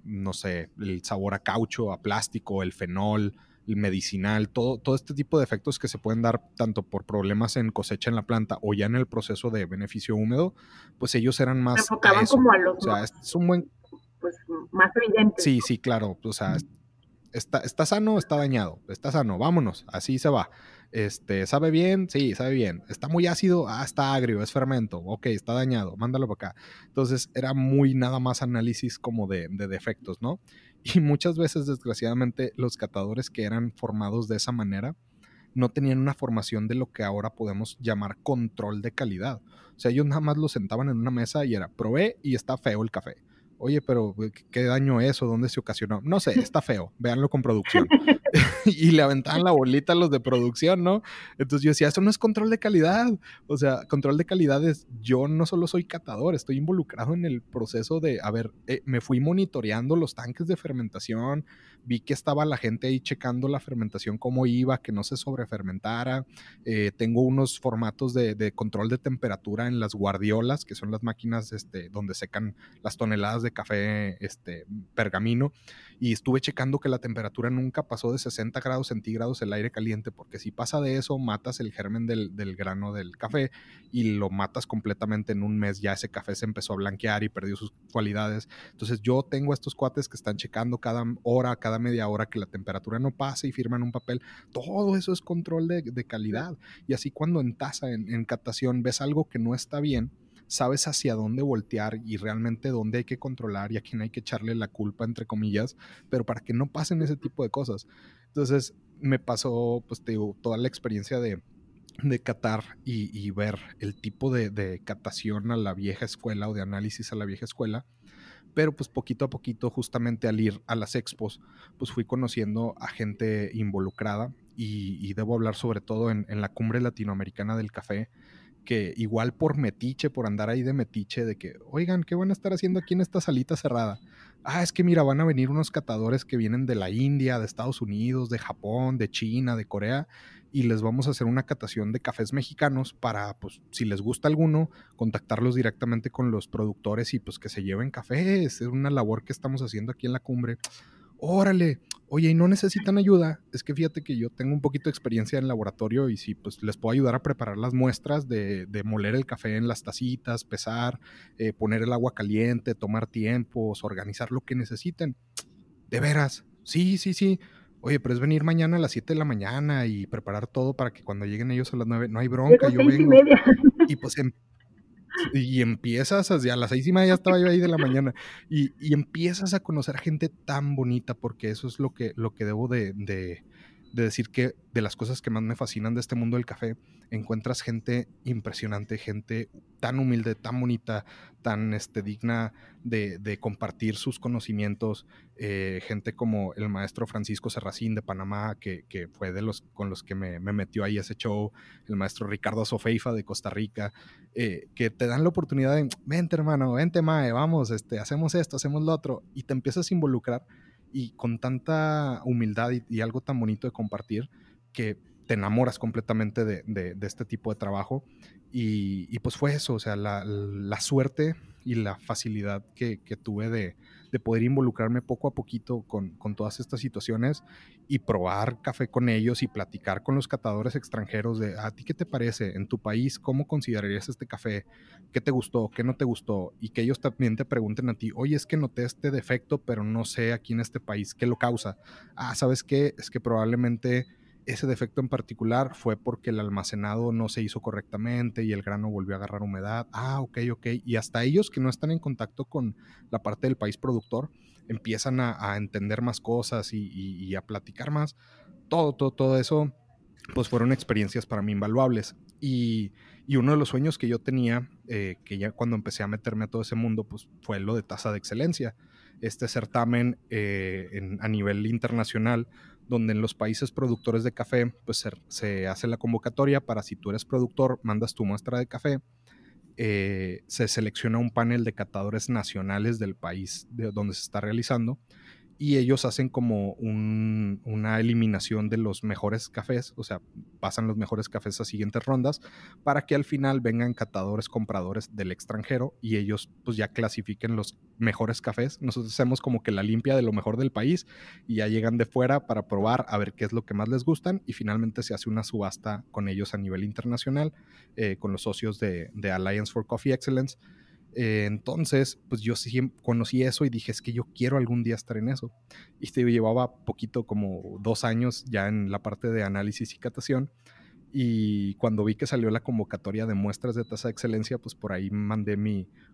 no sé, el sabor a caucho, a plástico, el fenol, el medicinal, todo este tipo de efectos que se pueden dar tanto por problemas en cosecha en la planta o ya en el proceso de beneficio húmedo, pues ellos eran más... Se enfocaban como a los... O sea, es un buen... Pues más evidente. Sí, claro. O sea, está sano, está dañado. Está sano, vámonos, así se va. ¿Sabe bien? Sí, sabe bien. ¿Está muy ácido? Ah, está agrio, es fermento. Ok, está dañado, mándalo para acá. Entonces, era muy nada más análisis como de defectos, ¿no? Y muchas veces, desgraciadamente, los catadores que eran formados de esa manera no tenían una formación de lo que ahora podemos llamar control de calidad. O sea, ellos nada más los sentaban en una mesa y era, probé y está feo el café. Oye, pero ¿qué daño es o dónde se ocasionó? No sé, está feo, véanlo con producción. Y le aventaban la bolita a los de producción, ¿no? Entonces yo decía, eso no es control de calidad. O sea, control de calidad es, yo no solo soy catador, estoy involucrado en el proceso de, a ver, me fui monitoreando los tanques de fermentación, vi que estaba la gente ahí checando la fermentación, cómo iba, que no se sobrefermentara. Tengo unos formatos de control de temperatura en las guardiolas, que son las máquinas donde secan las toneladas de café pergamino, y estuve checando que la temperatura nunca pasó de 60 grados centígrados el aire caliente, porque si pasa de eso, matas el germen del grano del café y lo matas completamente en un mes. Ya ese café se empezó a blanquear y perdió sus cualidades. Entonces yo tengo estos cuates que están checando cada hora, cada media hora que la temperatura no pase, y firman un papel. Todo eso es control de calidad. Y así cuando en taza, en catación, ves algo que no está bien, sabes hacia dónde voltear y realmente dónde hay que controlar y a quién hay que echarle la culpa, entre comillas, pero para que no pasen ese tipo de cosas. Entonces me pasó, pues te digo, toda la experiencia de catar y ver el tipo de catación a la vieja escuela o de análisis a la vieja escuela, pero pues poquito a poquito, justamente al ir a las expos, pues fui conociendo a gente involucrada y debo hablar sobre todo en la Cumbre Latinoamericana del Café, que igual por metiche, por andar ahí de metiche, de que, oigan, ¿qué van a estar haciendo aquí en esta salita cerrada? Ah, es que mira, van a venir unos catadores que vienen de la India, de Estados Unidos, de Japón, de China, de Corea, y les vamos a hacer una catación de cafés mexicanos para, pues, si les gusta alguno, contactarlos directamente con los productores y pues que se lleven café. Es una labor que estamos haciendo aquí en la cumbre. Órale, oye, ¿y no necesitan ayuda? Es que fíjate que yo tengo un poquito de experiencia en laboratorio y sí, pues les puedo ayudar a preparar las muestras de moler el café en las tacitas, pesar, poner el agua caliente, tomar tiempos, organizar lo que necesiten. ¿De veras? Sí. oye, pero es venir mañana a las 7 de la mañana y preparar todo para que cuando lleguen ellos a las 9, no hay bronca, yo vengo. Y pues empiezas a las 6:30 ya estaba yo ahí de la mañana y empiezas a conocer gente tan bonita, porque eso es lo que debo de decir, que de las cosas que más me fascinan de este mundo del café, encuentras gente impresionante, gente tan humilde, tan bonita, tan digna de compartir sus conocimientos, gente como el maestro Francisco Serracín de Panamá, que fue de los con los que me metió ahí ese show, el maestro Ricardo Sofeifa de Costa Rica, que te dan la oportunidad de, vente hermano, vente mae, vamos, hacemos esto, hacemos lo otro, y te empiezas a involucrar, y con tanta humildad y algo tan bonito de compartir, que te enamoras completamente de este tipo de trabajo, y pues fue eso, o sea, la suerte y la facilidad que tuve de poder involucrarme poco a poquito con todas estas situaciones, y probar café con ellos, y platicar con los catadores extranjeros de, ¿a ti qué te parece? En tu país, ¿cómo considerarías este café? ¿Qué te gustó? ¿Qué no te gustó? Y que ellos también te pregunten a ti, oye, es que noté este defecto, pero no sé aquí en este país qué lo causa. Ah, ¿sabes qué? Es que probablemente ese defecto en particular fue porque el almacenado no se hizo correctamente y el grano volvió a agarrar humedad. Ah, ok. Y hasta ellos que no están en contacto con la parte del país productor, empiezan a entender más cosas y a platicar más. Todo eso, pues fueron experiencias para mí invaluables. Y uno de los sueños que yo tenía, que ya cuando empecé a meterme a todo ese mundo, pues fue lo de Taza de Excelencia. Este certamen a nivel internacional, donde en los países productores de café pues se hace la convocatoria para, si tú eres productor, mandas tu muestra de café, se selecciona un panel de catadores nacionales del país de donde se está realizando, y ellos hacen como una eliminación de los mejores cafés, o sea, pasan los mejores cafés a siguientes rondas, para que al final vengan catadores, compradores del extranjero, y ellos pues ya clasifiquen los mejores cafés. Nosotros hacemos como que la limpia de lo mejor del país, y ya llegan de fuera para probar a ver qué es lo que más les gustan, y finalmente se hace una subasta con ellos a nivel internacional, con los socios de Alliance for Coffee Excellence. Entonces, pues yo conocí eso y dije, es que yo quiero algún día estar en eso. Y yo llevaba poquito, como 2 años ya en la parte de análisis y catación, y cuando vi que salió la convocatoria de muestras de Taza de Excelencia, pues por ahí mandé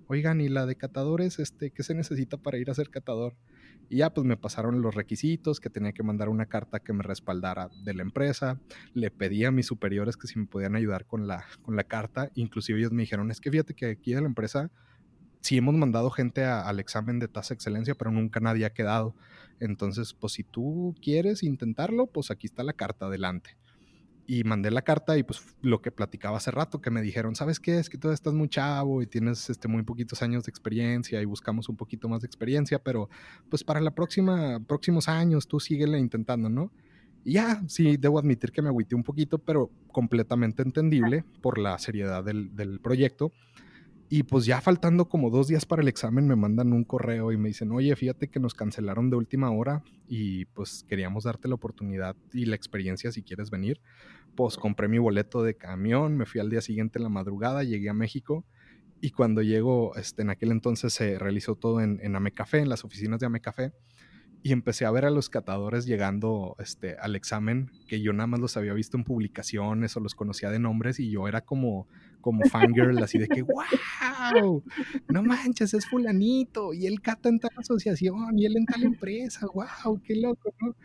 oigan, ¿y la de catadores? ¿Qué se necesita para ir a ser catador? Y ya pues me pasaron los requisitos, que tenía que mandar una carta que me respaldara de la empresa. Le pedí a mis superiores que si me podían ayudar con la carta. Inclusive ellos me dijeron, es que fíjate que aquí de la empresa sí hemos mandado gente al examen de Taza de Excelencia, pero nunca nadie ha quedado. Entonces, pues si tú quieres intentarlo, pues aquí está la carta, adelante. Y mandé la carta, y pues lo que platicaba hace rato, que me dijeron, ¿sabes qué? Es que tú estás muy chavo y tienes muy poquitos años de experiencia, y buscamos un poquito más de experiencia, pero pues para la próximos años tú síguele intentando, ¿no? Y ya, sí, debo admitir que me agüité un poquito, pero completamente entendible por la seriedad del proyecto. Y pues ya faltando como 2 días para el examen, me mandan un correo y me dicen, oye, fíjate que nos cancelaron de última hora y pues queríamos darte la oportunidad y la experiencia si quieres venir. Pues compré mi boleto de camión, me fui al día siguiente en la madrugada, llegué a México, y cuando llego, en aquel entonces se realizó todo en AMECAFÉ, en las oficinas de AMECAFÉ, y empecé a ver a los catadores llegando al examen, que yo nada más los había visto en publicaciones o los conocía de nombres, y yo era como fangirl, así de que ¡wow! ¡No manches! Es fulanito, y él cata en tal asociación, y él en tal empresa, ¡wow! ¡Qué loco!, ¿no?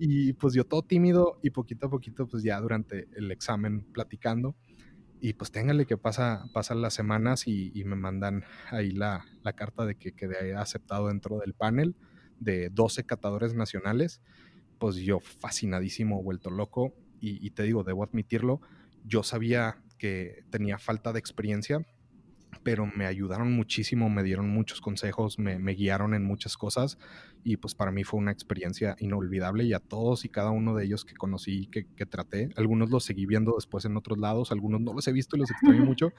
Y pues yo todo tímido, y poquito a poquito pues ya durante el examen platicando, y pues téngale que pasan las semanas y me mandan ahí la carta de que quedé aceptado dentro del panel de 12 catadores nacionales. Pues yo fascinadísimo, vuelto loco, y te digo, debo admitirlo, yo sabía que tenía falta de experiencia, pero me ayudaron muchísimo, me dieron muchos consejos, me guiaron en muchas cosas, y pues para mí fue una experiencia inolvidable, y a todos y cada uno de ellos que conocí, que traté, algunos los seguí viendo después en otros lados, algunos no los he visto y los extraño mucho,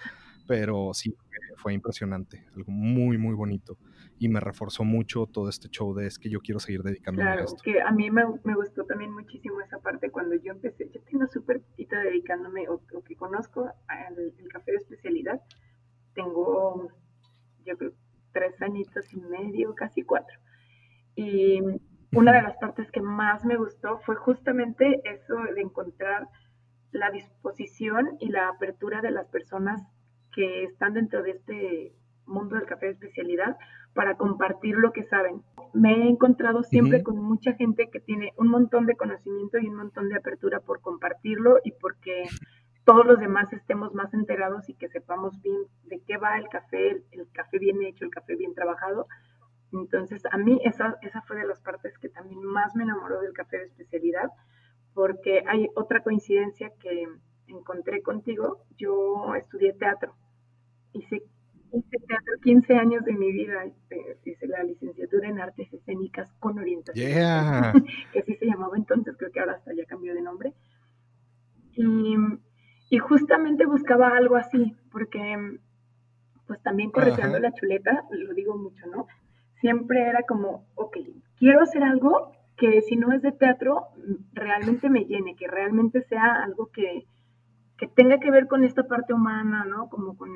pero sí, fue impresionante, algo muy, muy bonito, y me reforzó mucho todo este show de es que yo quiero seguir dedicándome a esto. Claro, que a mí me gustó también muchísimo esa parte cuando yo empecé. Yo tengo súper poquito dedicándome, o que conozco el café de especialidad. Tengo, yo creo, 3 añitos y medio, casi 4. Y Una de las partes que más me gustó fue justamente eso de encontrar la disposición y la apertura de las personas que están dentro de este mundo del café de especialidad para compartir lo que saben. Me he encontrado siempre con mucha gente que tiene un montón de conocimiento y un montón de apertura por compartirlo y porque todos los demás estemos más enterados y que sepamos bien de qué va el café bien hecho, el café bien trabajado. Entonces, a mí esa fue de las partes que también más me enamoró del café de especialidad, porque hay otra coincidencia que encontré contigo. Yo estudié teatro, hice teatro 15 años de mi vida, hice la licenciatura en artes escénicas con orientación, que así se llamaba entonces, creo que ahora hasta ya cambió de nombre. Y justamente buscaba algo así, porque pues también correteando la chuleta, lo digo mucho, ¿no? Siempre era como, ok, quiero hacer algo que si no es de teatro, realmente me llene, que realmente sea algo que tenga que ver con esta parte humana, ¿no? Como con,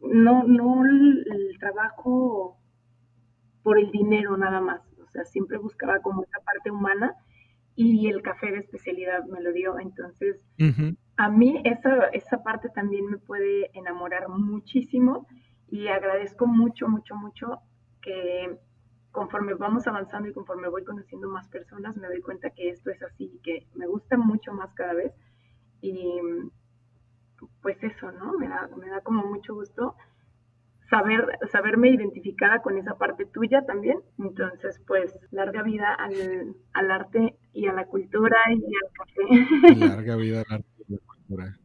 no el trabajo por el dinero nada más, o sea, siempre buscaba como esta parte humana y el café de especialidad me lo dio, entonces a mí esa parte también me puede enamorar muchísimo y agradezco mucho, mucho, mucho que conforme vamos avanzando y conforme voy conociendo más personas, me doy cuenta que esto es así y que me gusta mucho más cada vez. Y pues eso, ¿no? Me da como mucho gusto saberme identificada con esa parte tuya también. Entonces, pues, larga vida al arte y a la cultura y al café. Larga vida al arte y a la cultura.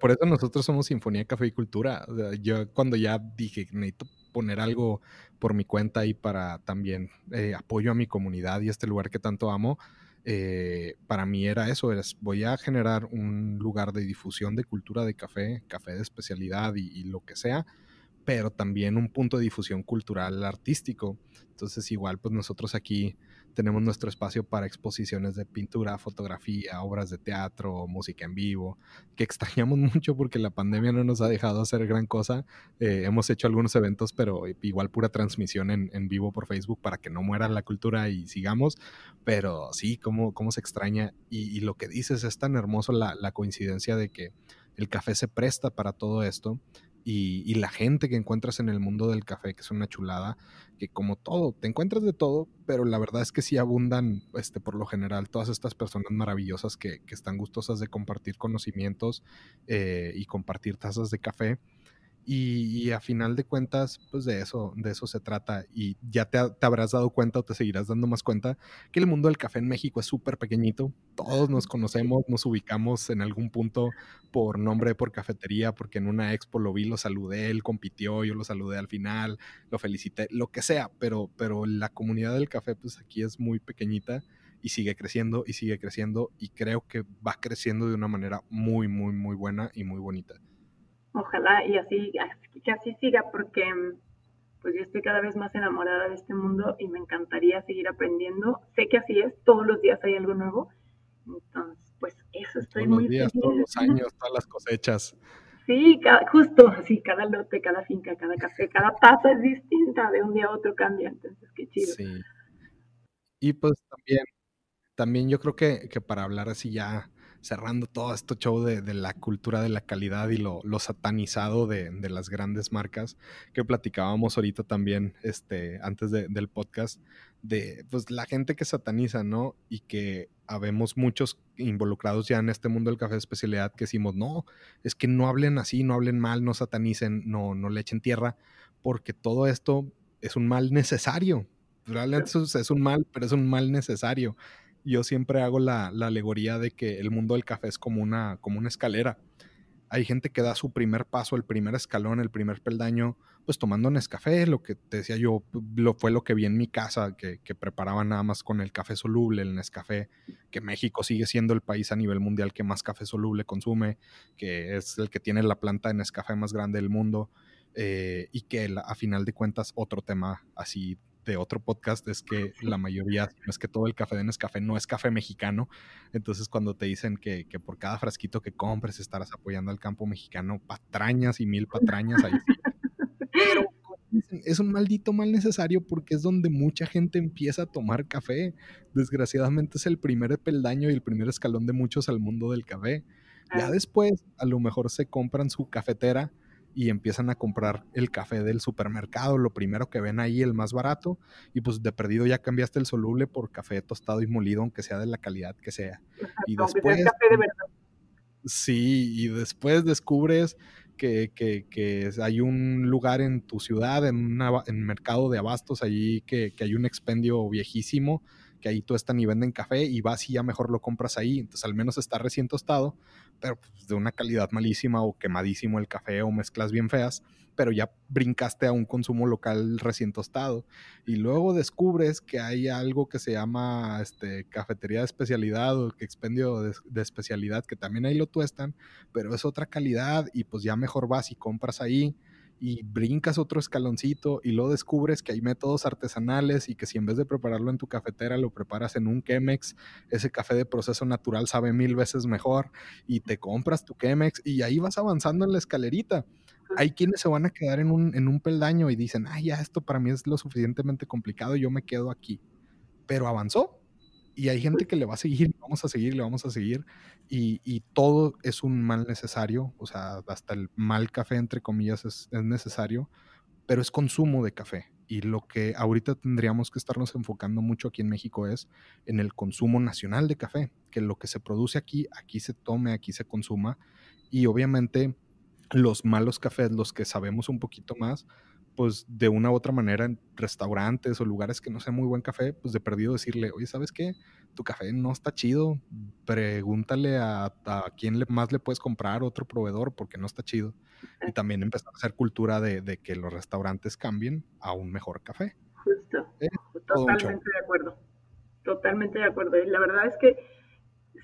Por eso nosotros somos Sinfonía Café y Cultura. O sea, yo cuando ya dije, necesito poner algo por mi cuenta y para también apoyo a mi comunidad y este lugar que tanto amo, para mí era eso, voy a generar un lugar de difusión de cultura de café, café de especialidad y lo que sea, pero también un punto de difusión cultural artístico. Entonces igual pues nosotros aquí tenemos nuestro espacio para exposiciones de pintura, fotografía, obras de teatro, música en vivo, que extrañamos mucho porque la pandemia no nos ha dejado hacer gran cosa. Hemos hecho algunos eventos, pero igual pura transmisión en vivo por Facebook para que no muera la cultura y sigamos. Pero sí, cómo se extraña. Y lo que dices es tan hermoso la coincidencia de que el café se presta para todo esto. Y la gente que encuentras en el mundo del café, que es una chulada, que como todo, te encuentras de todo, pero la verdad es que sí abundan, por lo general, todas estas personas maravillosas que están gustosas de compartir conocimientos y compartir tazas de café. Y a final de cuentas, pues de eso se trata. Y ya te habrás dado cuenta o te seguirás dando más cuenta que el mundo del café en México es súper pequeñito. Todos nos conocemos, nos ubicamos en algún punto por nombre, por cafetería, porque en una expo lo vi, lo saludé, él compitió, yo lo saludé al final, lo felicité, lo que sea. Pero la comunidad del café, pues aquí es muy pequeñita y sigue creciendo y sigue creciendo. Y creo que va creciendo de una manera muy, muy, muy buena y muy bonita. Ojalá y así siga, porque pues yo estoy cada vez más enamorada de este mundo y me encantaría seguir aprendiendo. Sé que así es, todos los días hay algo nuevo. Entonces, pues eso estoy todos muy feliz. Todos los días, todos los años, todas las cosechas. Sí, justo así, cada lote, cada finca, cada café, cada taza es distinta, de un día a otro cambia. Entonces, qué chido. Sí. Y pues también yo creo que para hablar así ya, cerrando todo este show de la cultura de la calidad y lo satanizado de las grandes marcas que platicábamos ahorita también antes del podcast, de pues la gente que sataniza, ¿no? Y que habemos muchos involucrados ya en este mundo del café de especialidad que decimos, no, es que no hablen así, no hablen mal, no satanicen, no le echen tierra, porque todo esto es un mal necesario. Realmente es un mal, pero es un mal necesario. Yo siempre hago la alegoría de que el mundo del café es como una escalera. Hay gente que da su primer paso, el primer escalón, el primer peldaño, pues tomando Nescafé, lo que te decía yo, fue lo que vi en mi casa, que preparaban nada más con el café soluble, el Nescafé, que México sigue siendo el país a nivel mundial que más café soluble consume, que es el que tiene la planta de Nescafé más grande del mundo, y que a final de cuentas otro tema así de otro podcast es que la mayoría, no es que todo el café de Nescafé no es café mexicano, entonces cuando te dicen que por cada frasquito que compres estarás apoyando al campo mexicano, patrañas y mil patrañas ahí sí. Pero con es un maldito mal necesario porque es donde mucha gente empieza a tomar café. Desgraciadamente es el primer peldaño y el primer escalón de muchos al mundo del café. Ya después, a lo mejor se compran su cafetera y empiezan a comprar el café del supermercado, lo primero que ven ahí, el más barato, y pues de perdido ya cambiaste el soluble por café tostado y molido, aunque sea de la calidad que sea. Exacto, y después, café de verdad. Sí, y después descubres que hay un lugar en tu ciudad, en mercado de abastos allí, que hay un expendio viejísimo, que ahí tuestan y venden café, y vas y ya mejor lo compras ahí, entonces al menos está recién tostado, pero pues, de una calidad malísima o quemadísimo el café o mezclas bien feas, pero ya brincaste a un consumo local recién tostado, y luego descubres que hay algo que se llama cafetería de especialidad o expendio de especialidad, que también ahí lo tuestan, pero es otra calidad, y pues ya mejor vas y compras ahí, y brincas otro escaloncito y luego descubres que hay métodos artesanales y que si en vez de prepararlo en tu cafetera lo preparas en un Chemex, ese café de proceso natural sabe 1000 veces mejor y te compras tu Chemex y ahí vas avanzando en la escalerita. Hay quienes se van a quedar en un peldaño y dicen, ah, ya esto para mí es lo suficientemente complicado, yo me quedo aquí, pero avanzó y hay gente que le va a seguir, le vamos a seguir y todo es un mal necesario, o sea, hasta el mal café entre comillas es necesario, pero es consumo de café y lo que ahorita tendríamos que estarnos enfocando mucho aquí en México es en el consumo nacional de café, que lo que se produce aquí se tome, aquí se consuma y obviamente los malos cafés, los que sabemos un poquito más, pues de una u otra manera en restaurantes o lugares que no sea muy buen café, pues de perdido decirle, oye, ¿sabes qué? Tu café no está chido, pregúntale a quién más le puedes comprar, otro proveedor, porque no está chido. Y también empezar a hacer cultura de que los restaurantes cambien a un mejor café. Justo, totalmente de acuerdo, totalmente de acuerdo. Y la verdad es que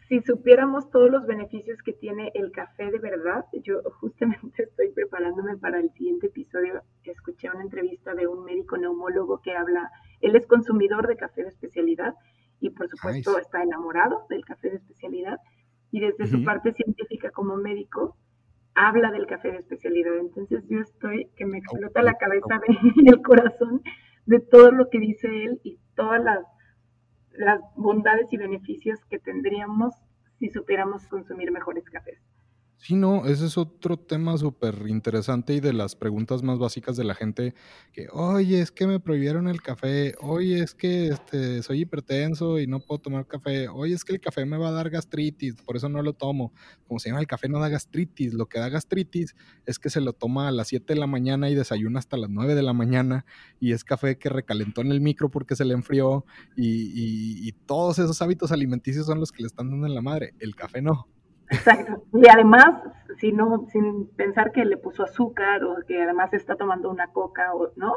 si supiéramos todos los beneficios que tiene el café de verdad, yo justamente estoy preparándome para el siguiente episodio. Escuché una entrevista de un médico neumólogo que habla, él es consumidor de café de especialidad y por supuesto nice. Está enamorado del café de especialidad y desde su parte científica como médico habla del café de especialidad. Entonces yo estoy que me explota la cabeza y el corazón de todo lo que dice él y todas las bondades y beneficios que tendríamos si supiéramos consumir mejores cafés. Sí, no, ese es otro tema súper interesante y de las preguntas más básicas de la gente que, oye, es que me prohibieron el café, oye, es que soy hipertenso y no puedo tomar café, oye, es que el café me va a dar gastritis, por eso no lo tomo. Como se llama, el café no da gastritis, lo que da gastritis es que se lo toma a las 7 de la mañana y desayuna hasta las 9 de la mañana y es café que recalentó en el micro porque se le enfrió y todos esos hábitos alimenticios son los que le están dando en la madre, el café no. Exacto, y además, sin pensar que le puso azúcar o que además está tomando una coca o no,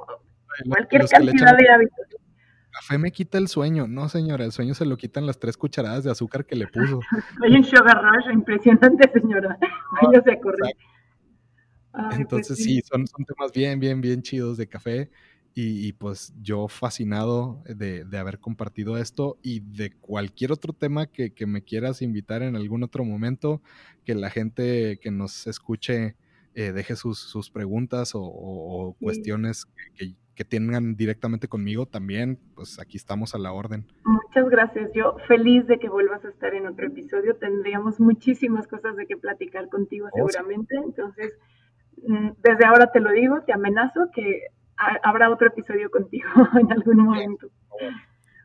cualquier cantidad de hábitos. Café me quita el sueño, no señora, el sueño se lo quitan las 3 cucharadas de azúcar que le puso. Hay un sugar rush impresionante señora, no se corre. Entonces pues, sí, son temas bien chidos de café. Y pues yo fascinado de haber compartido esto y de cualquier otro tema que me quieras invitar en algún otro momento, que la gente que nos escuche deje sus preguntas o cuestiones que tengan directamente conmigo también, pues aquí estamos a la orden. Muchas gracias, yo feliz de que vuelvas a estar en otro episodio, tendríamos muchísimas cosas de que platicar contigo seguramente, entonces desde ahora te lo digo, te amenazo que habrá otro episodio contigo en algún momento.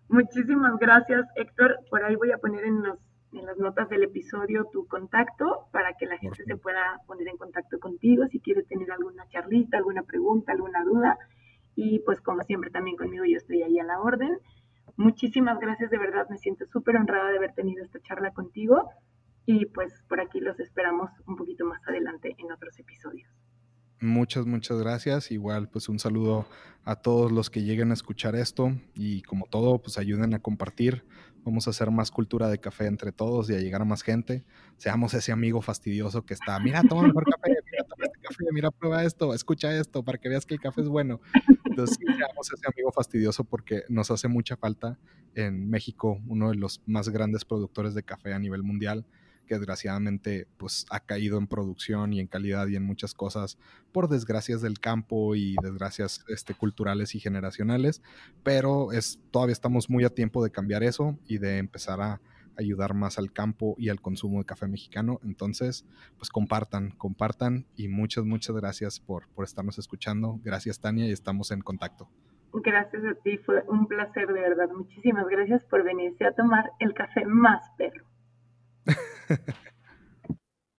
Muchísimas gracias, Héctor. Por ahí voy a poner en las notas del episodio tu contacto para que la gente se pueda poner en contacto contigo si quiere tener alguna charlita, alguna pregunta, alguna duda. Y pues como siempre también conmigo yo estoy ahí a la orden. Muchísimas gracias, de verdad me siento súper honrada de haber tenido esta charla contigo y pues por aquí los esperamos un poquito más adelante en otros episodios. Muchas gracias. Igual, pues un saludo a todos los que lleguen a escuchar esto y como todo, pues ayuden a compartir. Vamos a hacer más cultura de café entre todos y a llegar a más gente. Seamos ese amigo fastidioso que está, mira, toma mejor café, mira, toma este café, mira, prueba esto, escucha esto para que veas que el café es bueno. Entonces, seamos ese amigo fastidioso porque nos hace mucha falta en México, uno de los más grandes productores de café a nivel mundial. que desgraciadamente pues ha caído en producción y en calidad y en muchas cosas por desgracias del campo y desgracias culturales y generacionales, pero todavía estamos muy a tiempo de cambiar eso y de empezar a ayudar más al campo y al consumo de café mexicano. Entonces, pues compartan y muchas gracias por estarnos escuchando. Gracias, Tania, y estamos en contacto. Gracias a ti, fue un placer, de verdad. Muchísimas gracias por venirse a tomar el café más perro.